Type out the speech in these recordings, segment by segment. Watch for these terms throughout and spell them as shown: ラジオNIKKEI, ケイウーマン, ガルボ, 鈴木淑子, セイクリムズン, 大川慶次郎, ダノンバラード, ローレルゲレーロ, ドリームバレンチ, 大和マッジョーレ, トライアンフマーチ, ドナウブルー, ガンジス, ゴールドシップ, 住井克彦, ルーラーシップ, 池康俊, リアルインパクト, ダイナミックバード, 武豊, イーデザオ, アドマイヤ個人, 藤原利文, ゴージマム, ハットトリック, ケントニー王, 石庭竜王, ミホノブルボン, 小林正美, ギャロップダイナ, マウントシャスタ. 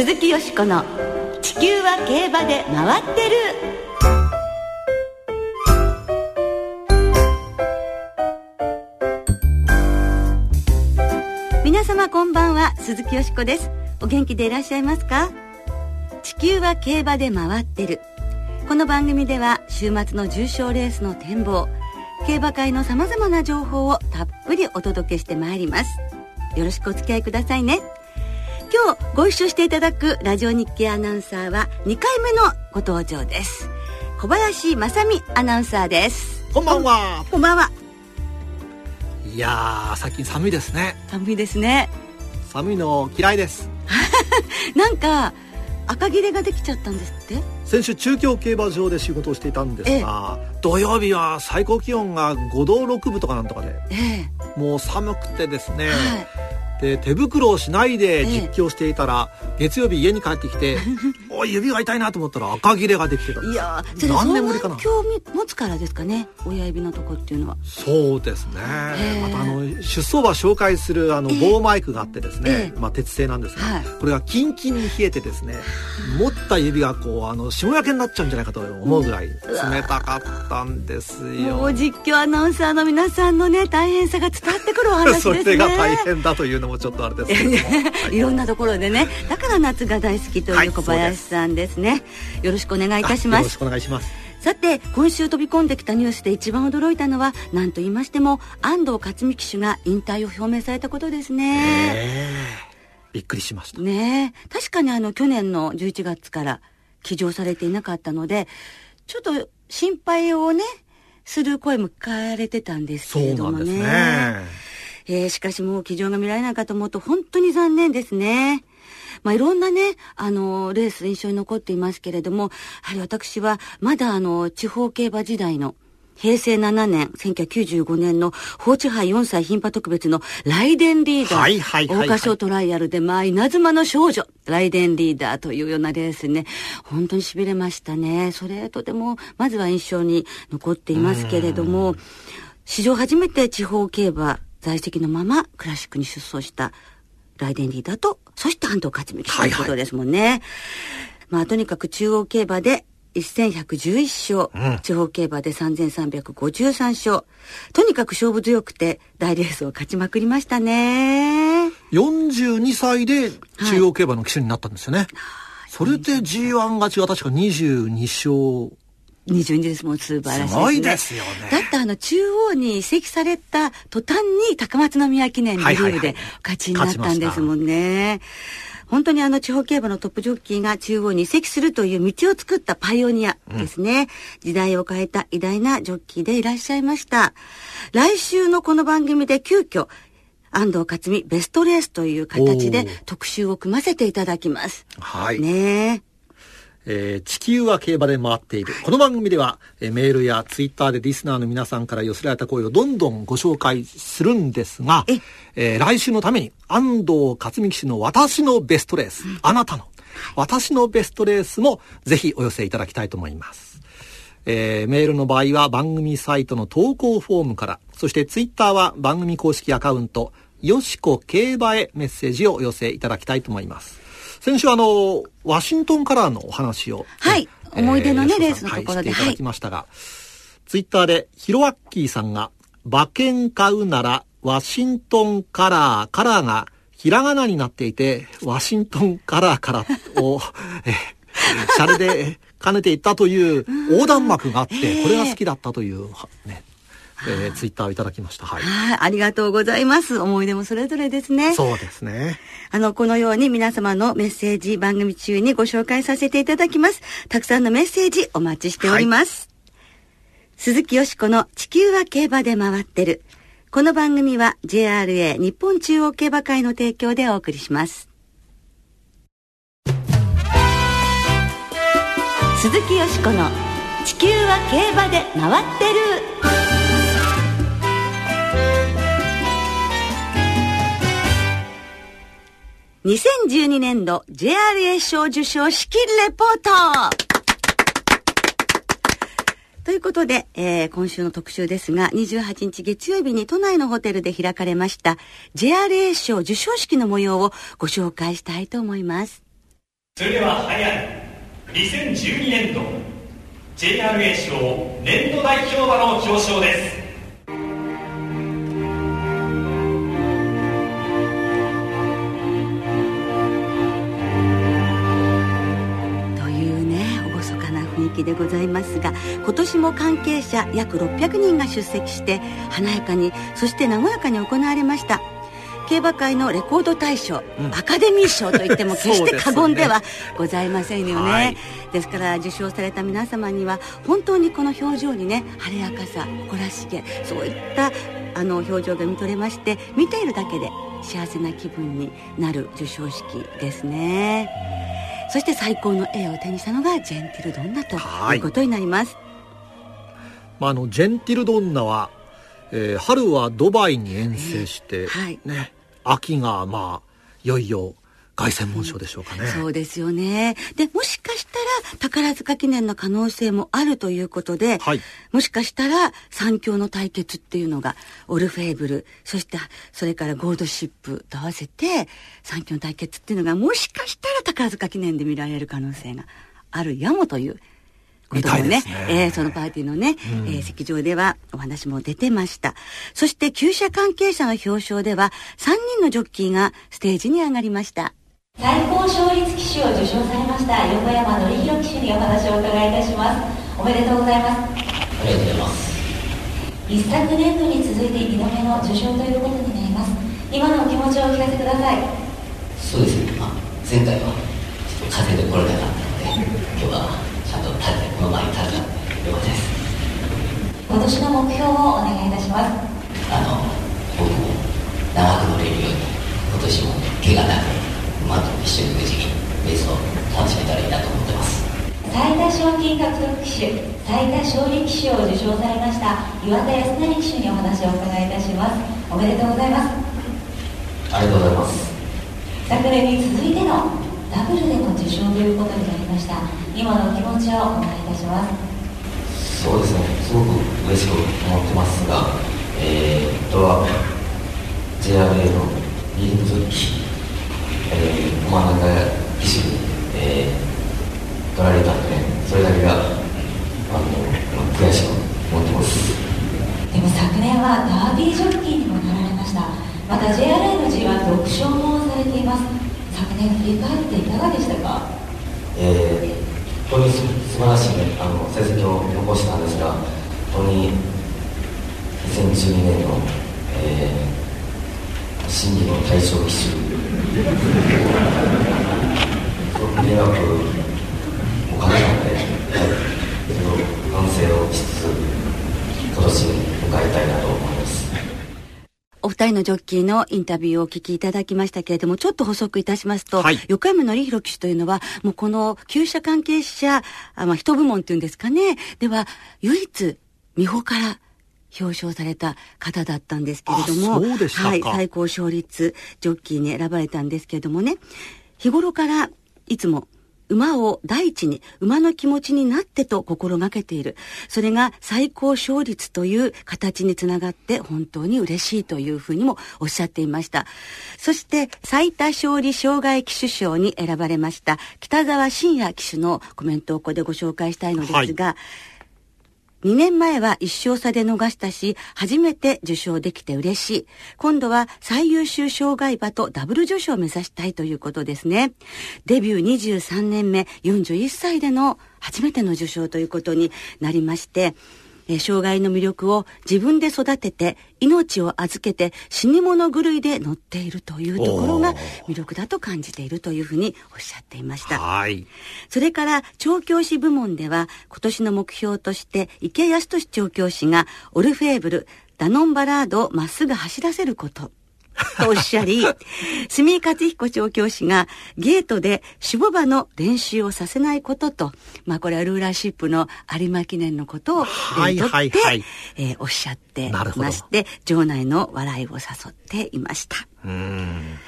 鈴木淑子の地球は競馬で回ってる。皆様こんばんは、鈴木淑子です。お元気でいらっしゃいますか？地球は競馬で回ってる。この番組では週末の重賞レースの展望、競馬界のさまざまな情報をたっぷりお届けしてまいります。よろしくお付き合いくださいね。今日ご一緒していただくラジオ日経アナウンサーは2回目のご登場です。小林正美アナウンサーです。こんばんは。こんばんは。いやー、最近寒いですね。寒いですね。寒いの嫌いです。なんか赤切れができちゃったんですって。先週中京競馬場で仕事をしていたんですが、土曜日は最高気温が5度6分とかなんとかで、もう寒くてですね、で手袋をしないで実況していたら、月曜日家に帰ってきておい、指が痛いなと思ったら赤切れができてたんです。いや、それ何年ぶりかな。興味持つからですかね、親指のとこっていうのは。そうですね、また出走馬紹介する棒マイクがあってですね、まあ、鉄製なんですが、これがキンキンに冷えてですね、持った指がこう霜焼けになっちゃうんじゃないかと思うぐらい冷たかったんですよ。もう実況アナウンサーの皆さんのね、大変さが伝わってくるお話ですね。それが大変だというのもちょっとあれですけどもいろんなところでね、だから夏が大好きという小林さんですね。よろしくお願いいたします。よろしくお願いします。さて、今週飛び込んできたニュースで一番驚いたのは、なんと言いましても安藤克己騎手が引退を表明されたことですね。びっくりしましたね。確かに去年の11月から騎乗されていなかったので、ちょっと心配をねする声も聞かれてたんですけれどもね。そうなんですね。しかしもう騎乗が見られないかと思うと本当に残念ですね。まあ、いろんなねレース印象に残っていますけれども、やはり私はまだ地方競馬時代の平成7年1995年の宝地杯4歳牝馬特別のライデンリーダー、桜花賞トライアルで、まあ、稲妻の少女ライデンリーダーというようなレースね、本当にしびれましたね。それとてもまずは印象に残っていますけれども、史上初めて地方競馬在籍のままクラシックに出走したライデンリーダーと、そして安藤克己ということですもんね。まあ、とにかく中央競馬で1111勝、地方競馬で3353勝、とにかく勝負強くて大レースを勝ちまくりましたね。42歳で中央競馬の騎手になったんですよね。それで G1 勝ちは確か22勝。22ですもん。素晴らしいですね。すごいですよね。だって中央に移籍された途端に高松宮記念のリーグで勝ちになったんですもんね。本当に地方競馬のトップジョッキーが中央に移籍するという道を作ったパイオニアですね。時代を変えた偉大なジョッキーでいらっしゃいました。来週のこの番組で急遽安藤克己ベストレースという形で特集を組ませていただきます。ねえ。地球は競馬で回っている。この番組では、メールやツイッターでリスナーの皆さんから寄せられた声をどんどんご紹介するんですが、来週のために安藤克己騎手の私のベストレース、あなたの私のベストレースもぜひお寄せいただきたいと思います。メールの場合は番組サイトの投稿フォームから、そしてツイッターは番組公式アカウントよしこ競馬へメッセージをお寄せいただきたいと思います。先週ワシントンカラーのお話を、思い出のねレースのところでしていただきましたが、ツイッターでヒロアッキーさんが、馬券買うならワシントンカラー、カラーがひらがなになっていてワシントンカラーからをシャレで兼ねていったという横断幕があって、これが好きだったというね、ツイッターをいただきました。ありがとうございます。思い出もそれぞれですね。そうですね。このように皆様のメッセージ、番組中にご紹介させていただきます。たくさんのメッセージお待ちしております、鈴木淑子の地球は競馬で回ってる。この番組は JRA 日本中央競馬会の提供でお送りします。鈴木淑子の地球は競馬で回ってる。2012年度 JRA 賞受賞式レポートということで、今週の特集ですが、28日月曜日に都内のホテルで開かれました JRA 賞受賞式の模様をご紹介したいと思います。それでは栄えある2012年度 JRA 賞年度代表馬の表彰です。でございますが、今年も関係者約600人が出席して華やかに、そして和やかに行われました。競馬界のレコード大賞、アカデミー賞と言っても決して過言ではございませんよね。はい、ですから受賞された皆様には本当にこの表情にね、晴れやかさ、誇らしげ、そういった表情が見とれまして、見ているだけで幸せな気分になる受賞式ですね。そして最高の栄誉を手にしたのがジェンティルドンナということになります。まあ、ジェンティルドンナは、春はドバイに遠征して、ね、秋が、いよいよ凱旋門賞でしょうかね。そうですよね。でもしかしたら宝塚記念の可能性もあるということで、もしかしたら3強の対決っていうのがオルフェーブル、そしてそれからゴールドシップと合わせて3強の対決っていうのが、もしかしたら宝塚記念で見られる可能性があるやもということもね、そのパーティーのね、席上ではお話も出てました。そして厩舎関係者の表彰では3人のジョッキーがステージに上がりました。最高勝率騎手を受賞されました横山典弘騎手にお話をお伺いいたします。おめでとうございます。ありがとうございます。一昨年度に続いて2度目の受賞ということになります。今のお気持ちをお聞かせください。そうですね、前回はちょっと風で来れなかったので今日はちゃんと立てて、この前に立てたのでよかったです。今年の目標をお願いいたします。僕も長く乗れるように、今年も怪我なく一緒に無事にレースを楽しめたらいいなと思ってます。最多賞金獲得騎手、最多勝利騎手を受賞されました岩田康成騎手にお話をお伺いいたします。おめでとうございます。ありがとうございます。昨年に続いてのダブルでの受賞ということになりました。今のお気持ちをお願いいたします。そうですね、すごく嬉しく思ってますが、JRA のリードジョッキー真ん中騎手に、取られたので、それだけが悔しく思ってます。でも昨年はダービージョッキーにもなられました。また JRA の G は独勝もされています。昨年振り返っていかがでしたか？本当に素晴らしい、成績を残したんですが、本当に2012年の、審議の対象騎手とにかくお金なので、その反省をしつつ今年に向かいたいなと思います。お二人のジョッキーのインタビューをお聞きいただきましたけれども、ちょっと補足いたしますと、横山典弘騎手というのはもうこの厩舎関係者一部門というんですかね、では唯一美穂から表彰された方だったんですけれども、最高勝率ジョッキーに選ばれたんですけれどもね、日頃からいつも馬を第一に、馬の気持ちになってと心がけている。それが最高勝率という形につながって本当に嬉しいというふうにもおっしゃっていました。そして最多勝利障害騎手賞に選ばれました北沢伸也騎手のコメントをここでご紹介したいのですが、2年前は一勝差で逃したし、初めて受賞できて嬉しい。今度は最優秀障害馬とダブル受賞を目指したいということですね。デビュー23年目、41歳での初めての受賞ということになりまして、障害の魅力を自分で育てて、命を預けて死に物狂いで乗っているというところが魅力だと感じているというふうにおっしゃっていました。それから調教師部門では今年の目標として池康俊調教師がオルフェーブル、ダノンバラードをまっすぐ走らせることとおっしゃり、住井克彦調教師がゲートで守護馬の練習をさせないことと、これはルーラーシップの有馬記念のことをおっしゃってまして、場内の笑いを誘っていました。だん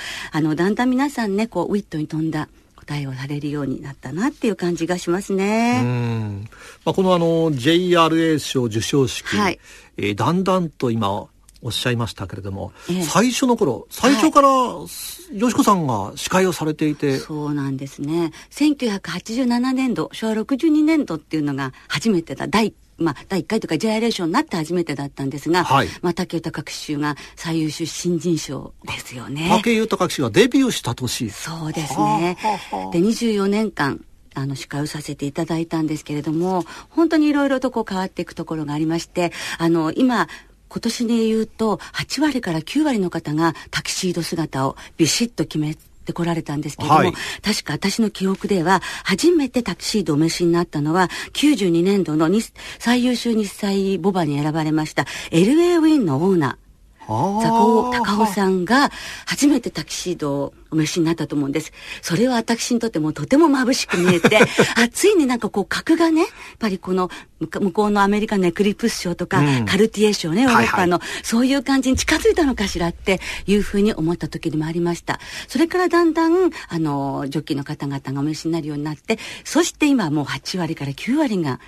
だん皆さんね、こうウィットに富んだ答えをされるようになったなっていう感じがしますね。このJRA 賞受賞式、だんだんと今おっしゃいましたけれども、最初の頃、最初からよしこさんが司会をされていて、はい、そうなんですね。1987年度、昭和62年度っていうのが初めてだ、第1回というかジェネレーションになって初めてだったんですが、はい、武豊学習が最優秀新人賞ですよね。武豊学習がデビューした年、そうですね。で24年間司会をさせていただいたんですけれども、本当にいろいろとこう変わっていくところがありまして、今年で言うと8割から9割の方がタキシード姿をビシッと決めてこられたんですけれども、はい、確か私の記憶では初めてタキシードお召しになったのは92年度の最優秀日際ボバに選ばれました LA ウィンのオーナー高尾さんが初めてタキシードをお召しになったと思うんです。それは私にとってもとても眩しく見えてついになんかこう格がね、やっぱりこの向こうのアメリカのエクリプス賞とか、カルティエ賞ね、ヨーロッパの、はいはい、そういう感じに近づいたのかしらっていうふうに思った時でもありました。それからだんだんジョッキーの方々がお召しになるようになって、そして今もう8割から9割が、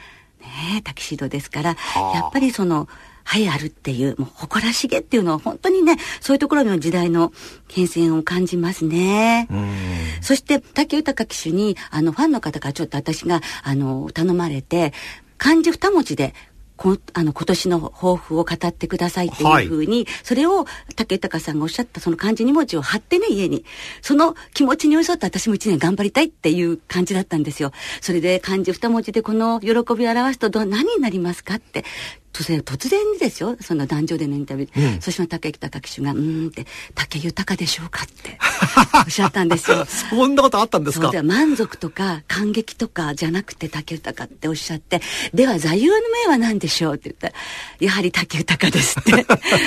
ね、タキシードですから、やっぱりそのはいあるっていう、もう誇らしげっていうのは本当にね、そういうところの時代の変遷を感じますね。そして武豊騎手にファンの方からちょっと私が頼まれて、漢字2文字で今年の抱負を語ってくださいっていうふうに、はい、それを武豊さんがおっしゃったその漢字2文字を貼ってね、家にその気持ちに寄り添って私も1年頑張りたいっていう感じだったんですよ。それで漢字2文字でこの喜びを表すと何になりますかって突然にですよ、その壇上でのインタビュー、そして武豊騎手が武豊でしょうかっておっしゃったんですよそんなことあったんですか。そうでは満足とか感激とかじゃなくて武豊っておっしゃって、では座右の銘は何でしょうって言ったら、やはり武豊ですって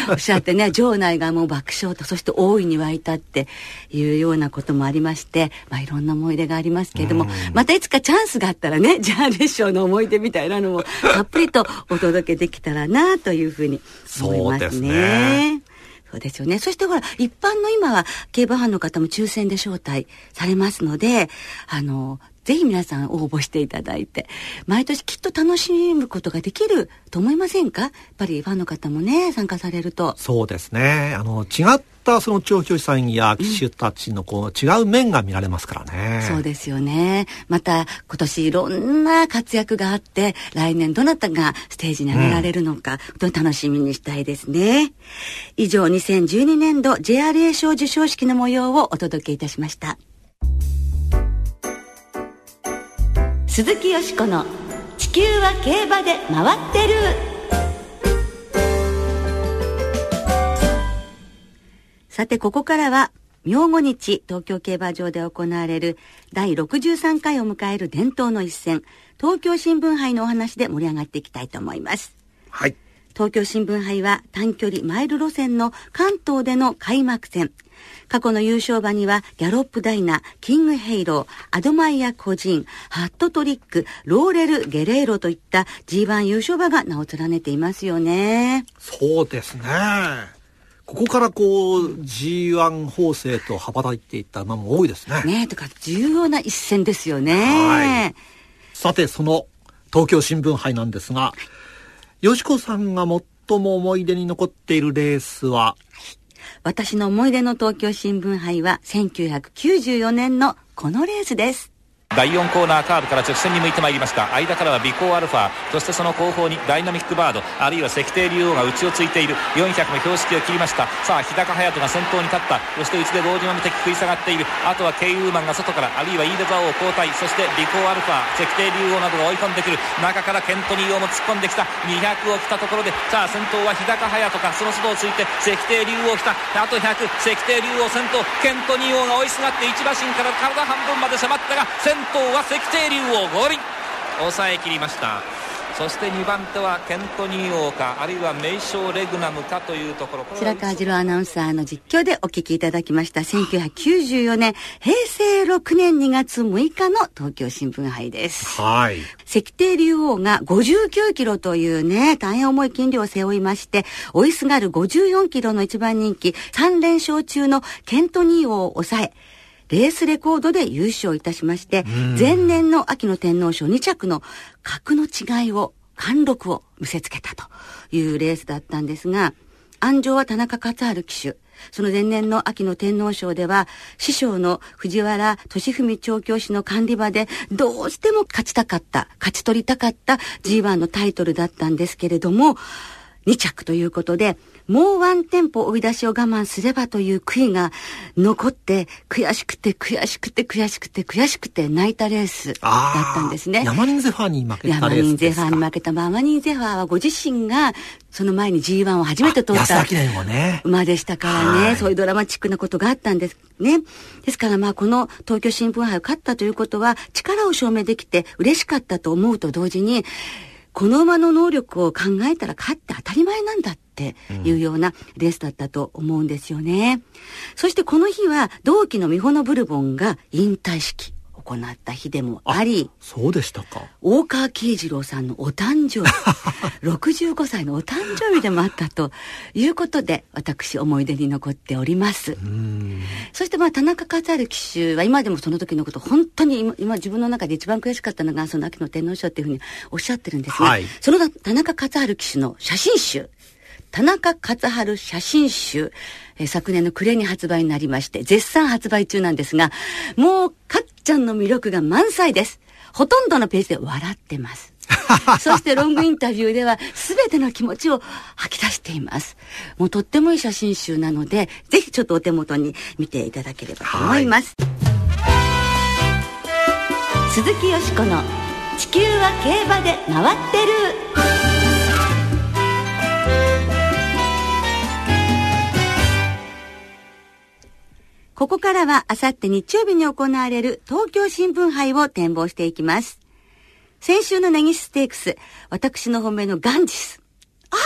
おっしゃってね、場内がもう爆笑と、そして大いに沸いたっていうようなこともありまして、いろんな思い出がありますけれども、またいつかチャンスがあったらね、ジャーレッションの思い出みたいなのもたっぷりとお届けできたらなというふうに思いますね。そうですね。そうですよね。そしてほら、一般の今は競馬ファンの方も抽選で招待されますので、ぜひ皆さん応募していただいて、毎年きっと楽しむことができると思いませんか。やっぱりファンの方もね、参加されると。そうですね。違ったその調教師さんや騎手たちのこう、違う面が見られますからね。そうですよね。また今年いろんな活躍があって、来年どなたがステージに上げられるのか、楽しみにしたいですね。以上、2012年度 JRA 賞受賞式の模様をお届けいたしました。鈴木淑子の地球は競馬で回ってる。さて、ここからは明後日東京競馬場で行われる第63回を迎える伝統の一戦、東京新聞杯のお話で盛り上がっていきたいと思います。はい。東京新聞杯は短距離マイル路線の関東での開幕戦。過去の優勝馬にはギャロップダイナ、キングヘイロー、アドマイヤ個人、ハットトリック、ローレルゲレーロといった G1 優勝馬が名を連ねていますよね。そうですね。ここからこう G1 法制と羽ばたいていった馬も多いですね。ね、とか重要な一戦ですよね。はい。さて、その東京新聞杯なんですが、吉子さんが最も思い出に残っているレースは。私の思い出の東京新聞杯は1994年のこのレースです。第4コーナーカーブから直線に向いてまいりました。間からはビコーアルファ、そしてその後方にダイナミックバード、あるいは石庭竜王が内をついている。400の標識を切りました。さあ、日高隼人が先頭に立った。そして内でゴージマム的食い下がっている。あとはケイウーマンが外から、あるいはイーデザオを交代、そしてビコーアルファ、石庭竜王などが追い込んでくる中からケントニー王も突っ込んできた。200を来たところで、さあ先頭は日高隼人か、その外をついて石庭竜王来た。あと100、石庭竜王先頭、ケントニー王が追いすがって一馬身から体半分まで迫ったが、先頭は石庭竜王合輪、抑え切りました。そして2番手はケントニー王か、あるいは名将レグナムかというところ。白川次郎アナウンサーの実況でお聞きいただきました。1994年平成6年2月6日の東京新聞杯です。はい。石庭竜王が59キロというね、大変重い斤量を背負いまして、追いすがる54キロの一番人気3連勝中のケントニー王を抑え、レースレコードで優勝いたしまして、前年の秋の天皇賞2着の格の違いを、貫禄を見せつけたというレースだったんですが、安城は田中勝春騎手。その前年の秋の天皇賞では師匠の藤原利文調教師の管理馬でどうしても勝ち取りたかった G1 のタイトルだったんですけれども、2着ということで、もうワンテンポ追い出しを我慢すればという悔いが残って、悔しくて泣いたレースだったんですね。ヤマニンゼファーに負けたレースですか。ヤマニンゼファーに負けた。ヤマニンゼファーはご自身がその前に G1 を初めて取った馬でしたからね。そういうドラマチックなことがあったんですね。ですからこの東京新聞杯を勝ったということは力を証明できて嬉しかったと思うと同時に、この馬の能力を考えたら勝って当たり前なんだっていうようなレースだったと思うんですよね。そしてこの日は同期のミホノブルボンが引退式を行った日でもあり、そうでしたか。大川慶次郎さんのお誕生日65歳のお誕生日でもあったということで、私思い出に残っております。そして田中勝春騎手は今でもその時のこと本当に 今自分の中で一番悔しかったのがその秋の天皇賞っていうふうにおっしゃってるんですが、その田中勝春騎手の写真集、田中勝春写真集、昨年の暮れに発売になりまして絶賛発売中なんですが、もうかっちゃんの魅力が満載です。ほとんどのページで笑ってます。そしてロングインタビューでは全ての気持ちを吐き出しています。もうとってもいい写真集なので、ぜひちょっとお手元に見ていただければと思います。鈴木淑子の地球は競馬で回ってる。ここからはあさって日曜日に行われる東京新聞杯を展望していきます。先週の根岸ステークス、私の本命のガンジス。勝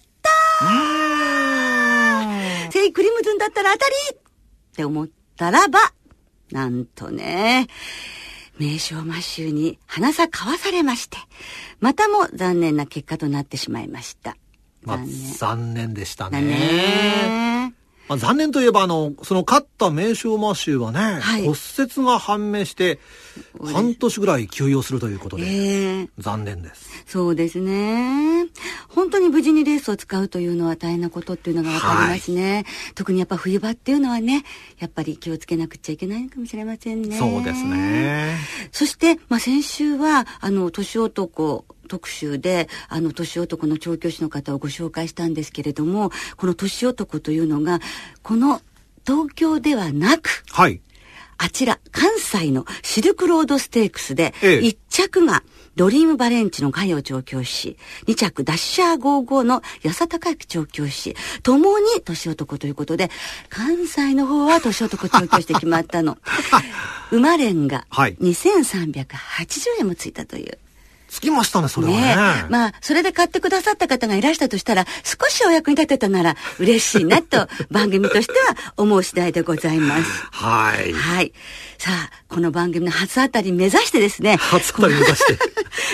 ったー。セイクリムズンだったら当たりって思ったらば、なんとね、名将マシューに花差かわされまして、またも残念な結果となってしまいました。残念でしたね。残念といえばその勝った名将マシューはね、骨折が判明して半年ぐらい休養するということで、残念です。そうですね。本当に無事にレースを使うというのは大変なことっていうのが分かりますね。特にやっぱ冬場っていうのはね、やっぱり気をつけなくちゃいけないかもしれませんね。そうですね。そして、先週は年男特集で年男の調教師の方をご紹介したんですけれども、この年男というのがこの東京ではなく、あちら関西のシルクロードステークスで1着がドリームバレンチのガイオ調教師、2着ダッシャー55の安田隆之調教師ともに年男ということで、関西の方は年男調教師で決まったの。馬連が2380円もついたという。つきましたね、それはね。それで買ってくださった方がいらしたとしたら、少しお役に立てたなら嬉しいなと番組としては思う次第でございます。さあ、この番組の初当たり目指してですね。初当たり目指して。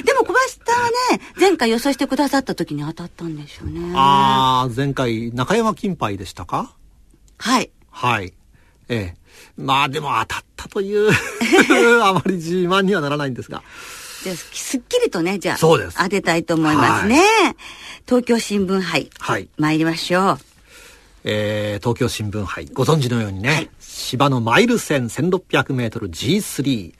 でも小林さんはね、前回予想してくださった時に当たったんでしょうね。前回中山金杯でしたか？でも当たったというあまり自慢にはならないんですが。じゃあすっきりとね、じゃあ当てたいと思いますね。東京新聞杯、参りましょう。東京新聞杯、ご存知のようにね、芝のマイル戦 1600m G3、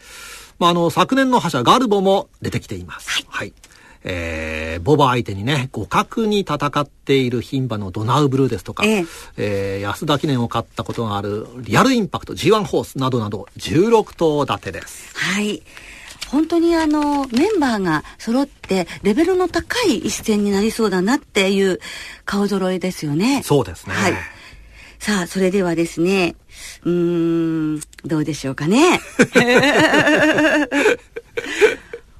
昨年の覇者ガルボも出てきています。ボバ相手にね、互角に戦っている牝馬のドナウブルーですとか、安田記念を勝ったことがあるリアルインパクト G1 ホースなどなど16頭立てです。本当にメンバーが揃ってレベルの高い一戦になりそうだなっていう顔揃いですよね。そうですね。さあ、それではですね、どうでしょうかね。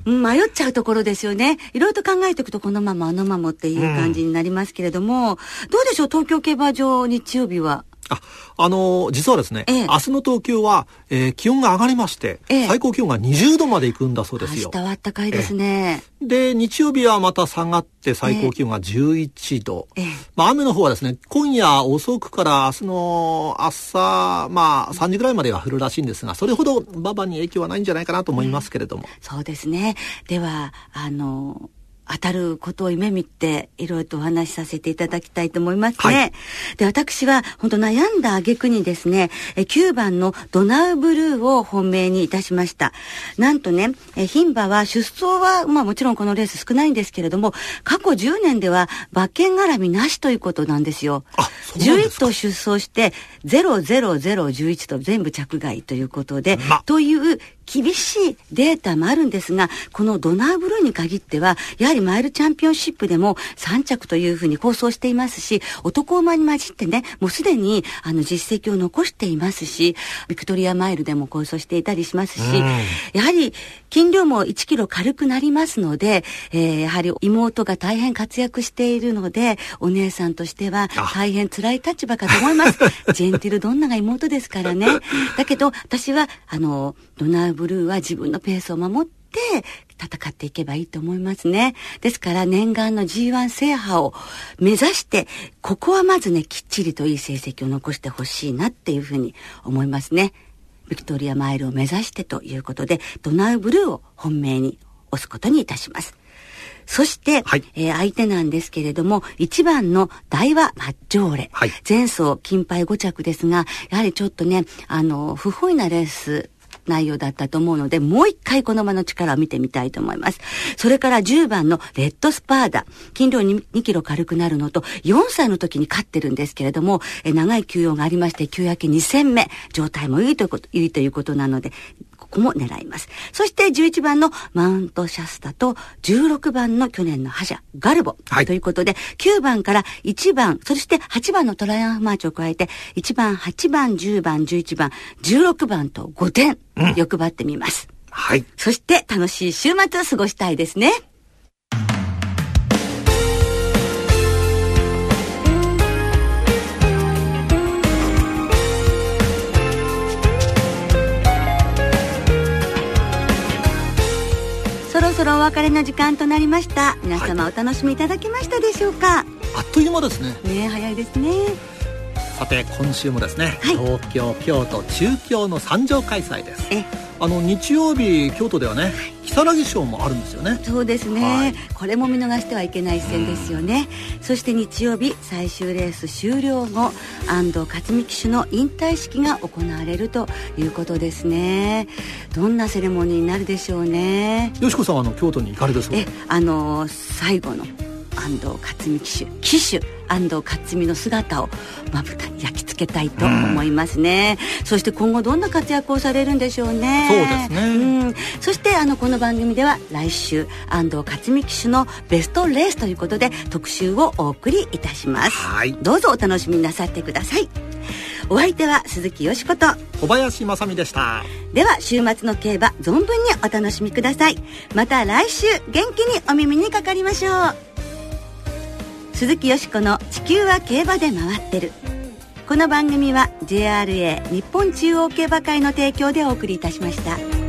迷っちゃうところですよね。いろいろと考えていくとこのままあのままっていう感じになりますけれども、どうでしょう、東京競馬場日曜日は。実はですね、明日の東京は、気温が上がりまして、最高気温が20度まで行くんだそうですよ。明日は暖かいですね。で、日曜日はまた下がって最高気温が11度。雨の方はですね、今夜遅くから明日の朝、3時ぐらいまでは降るらしいんですが、それほど馬場に影響はないんじゃないかなと思いますけれども。そうですね。では、当たることを夢見ていろいろとお話しさせていただきたいと思いますね、はい、で私は本当悩んだ挙句にですね9番のドナウブルーを本命にいたしました。なんとね牝馬は出走は、もちろんこのレース少ないんですけれども過去10年では馬券絡みなしということなんですよ。あ、そうですか。11頭出走して00011と全部着外ということで、という厳しいデータもあるんですが、このドナーブルーに限ってはやはりマイルチャンピオンシップでも3着というふうに構想していますし、男馬に混じってねもうすでに実績を残していますし、ビクトリアマイルでも構想していたりしますし、やはり斤量も1キロ軽くなりますので、やはり妹が大変活躍しているのでお姉さんとしては大変辛い立場かと思いますジェンティルドンナが妹ですからね。だけど私はドナーブルーは自分のペースを守って戦っていけばいいと思いますね。ですから念願の G1 制覇を目指してここはまずねきっちりといい成績を残してほしいなっていうふうに思いますね。ビクトリアマイルを目指してということでドナウブルーを本命に押すことにいたします。そして、はい相手なんですけれども1番の大和マッジョーレ、はい、前走金杯5着ですがやはりちょっとね不本意なレース内容だったと思うのでもう一回この馬の力を見てみたいと思います。それから10番のレッドスパーダ、斤量2キロ軽くなるのと4歳の時に勝ってるんですけれども長い休養がありまして休明け2戦目状態もいいということなのでここも狙います。そして11番のマウントシャスタと16番の去年の覇者ガルボ、はい、ということで9番から1番そして8番のトライアンフマーチを加えて1番8番10番11番16番と5点欲張ってみます、はい、そして楽しい週末を過ごしたいですね。そろそろお別れの時間となりました。皆様お楽しみいただけましたでしょうか。あっという間ですね。ね、早いですね。さて今週もですね、はい、東京京都中京の3場開催です。日曜日京都ではね如月賞もあるんですよね。そうですね、はい、これも見逃してはいけない一戦ですよね。そして日曜日最終レース終了後安藤克己騎手の引退式が行われるということですね。どんなセレモニーになるでしょうね。よしこさんは京都に行かれたそうです。最後の安藤克己騎手安藤克己の姿をまぶたに焼き付けたいと思いますね、うん、そして今後どんな活躍をされるんでしょうね。そうですね、うん、そしてこの番組では来週安藤克己騎手のベストレースということで特集をお送りいたします。はい、どうぞお楽しみなさってください。お相手は鈴木よしこと小林雅美でした。では週末の競馬存分にお楽しみください。また来週元気にお耳にかかりましょう。鈴木よしこの地球は競馬で回ってる。この番組は JRA 日本中央競馬会の提供でお送りいたしました。